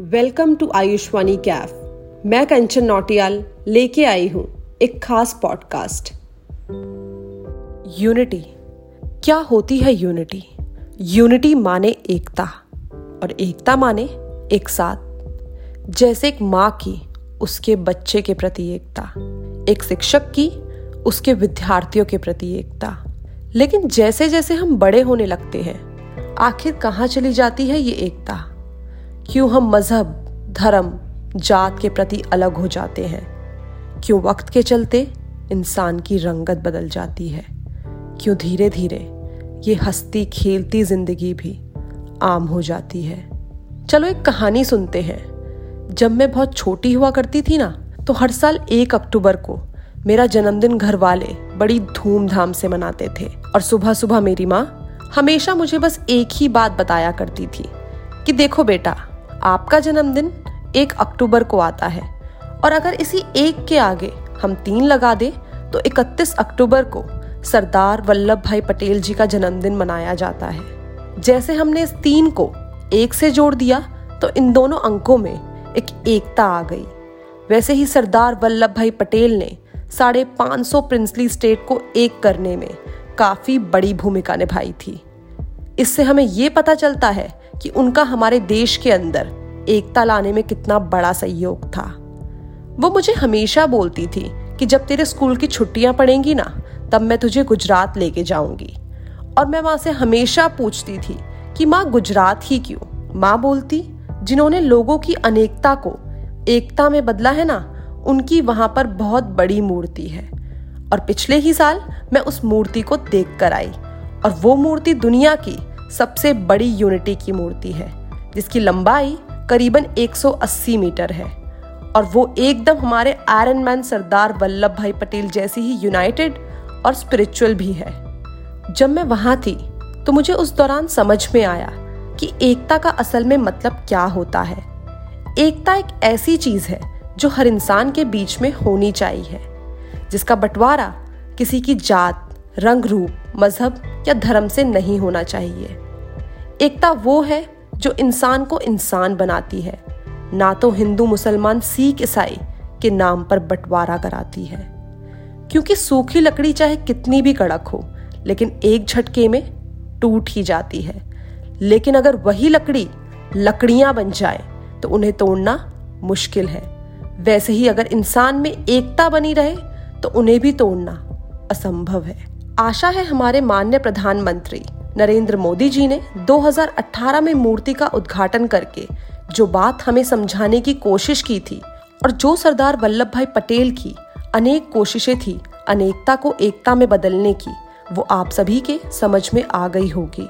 Welcome to आयुष्वानी Kaif. मैं कंचन नौटियाल लेके आई हूँ एक खास पॉडकास्ट। यूनिटी क्या होती है? यूनिटी माने एकता और एकता माने एक साथ। जैसे एक माँ की उसके बच्चे के प्रति एकता, एक शिक्षक की उसके विद्यार्थियों के प्रति एकता। लेकिन जैसे जैसे हम बड़े होने लगते हैं आखिर कहाँ चली जाती है ये एकता? क्यों हम मजहब, धर्म, जात के प्रति अलग हो जाते हैं? क्यों वक्त के चलते इंसान की रंगत बदल जाती है? क्यों धीरे धीरे ये हस्ती खेलती जिंदगी भी आम हो जाती है? चलो एक कहानी सुनते हैं। जब मैं बहुत छोटी हुआ करती थी ना, तो हर साल 1 अक्टूबर को मेरा जन्मदिन घर वाले बड़ी धूमधाम से मनाते थे। और सुबह सुबह मेरी माँ हमेशा मुझे बस एक ही बात बताया करती थी कि देखो बेटा, आपका जन्मदिन 1 अक्टूबर को आता है और अगर इसी 1 के आगे हम 3 लगा दें तो 31 अक्टूबर को सरदार वल्लभभाई पटेल जी का जन्मदिन मनाया जाता है। जैसे हमने इस 3 को 1 से जोड़ दिया तो इन दोनों अंकों में एक एकता आ गई। वैसे ही सरदार वल्लभभाई पटेल ने 550 प्रिंसली स्टेट को एक करने में काफी बड़ी भूमिका निभाई थी। इससे हमें ये पता चलता है कि उनका हमारे देश के अंदर एकता लाने में कितना बड़ा सहयोग था। वो मुझे हमेशा बोलती थी कि जब तेरे स्कूल की छुट्टियां पड़ेंगी ना, तब मैं तुझे गुजरात लेके जाऊंगी। और मैं माँ से हमेशा पूछती थी कि माँ गुजरात ही क्यों? माँ बोलती, जिन्होंने लोगों की अनेकता को एकता में बदला है ना, उनकी वहां पर बहुत बड़ी मूर्ति है। और पिछले ही साल मैं उस मूर्ति को देख कर आई और वो मूर्ति दुनिया की सबसे बड़ी यूनिटी की मूर्ति है, जिसकी लंबाई करीबन 180 मीटर है। और वो एकदम हमारे आयरन मैन सरदार वल्लभ भाई पटेल जैसी ही यूनाइटेड और स्पिरिचुअल भी है। जब मैं वहां थी तो मुझे उस दौरान समझ में आया कि एकता का असल में मतलब क्या होता है। एकता एक ऐसी चीज है जो हर इंसान के बीच में होनी चाहिए, जिसका बंटवारा किसी की जात, रंग, रूप, मजहब या धर्म से नहीं होना चाहिए। एकता वो है जो इंसान को इंसान बनाती है, ना तो हिंदू, मुसलमान, सिख, ईसाई के नाम पर बंटवारा कराती है। क्योंकि सूखी लकड़ी चाहे कितनी भी कड़क हो, लेकिन एक झटके में टूट ही जाती है। लेकिन अगर वही लकड़ी लकड़ियां बन जाए तो उन्हें तोड़ना मुश्किल है। वैसे ही अगर इंसान में एकता बनी रहे तो उन्हें भी तोड़ना असंभव है। आशा है हमारे माननीय प्रधानमंत्री नरेंद्र मोदी जी ने 2018 में मूर्ति का उद्घाटन करके जो बात हमें समझाने की कोशिश की थी और जो सरदार वल्लभ भाई पटेल की अनेक कोशिशें थी अनेकता को एकता में बदलने की, वो आप सभी के समझ में आ गई होगी।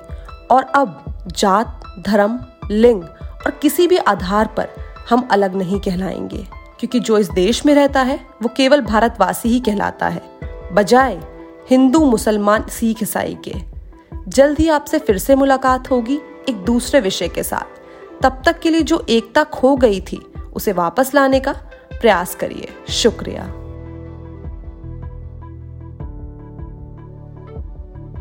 और अब जात, धर्म, लिंग और किसी भी आधार पर हम अलग नहीं कहलाएंगे, क्योंकि जो इस देश में रहता है वो केवल भारतवासी ही कहलाता है, बजाय हिंदू, मुसलमान, सिख, ईसाई के। जल्द ही आपसे फिर से मुलाकात होगी एक दूसरे विषय के साथ। तब तक के लिए जो एकता खो गई थी उसे वापस लाने का प्रयास करिए। शुक्रिया।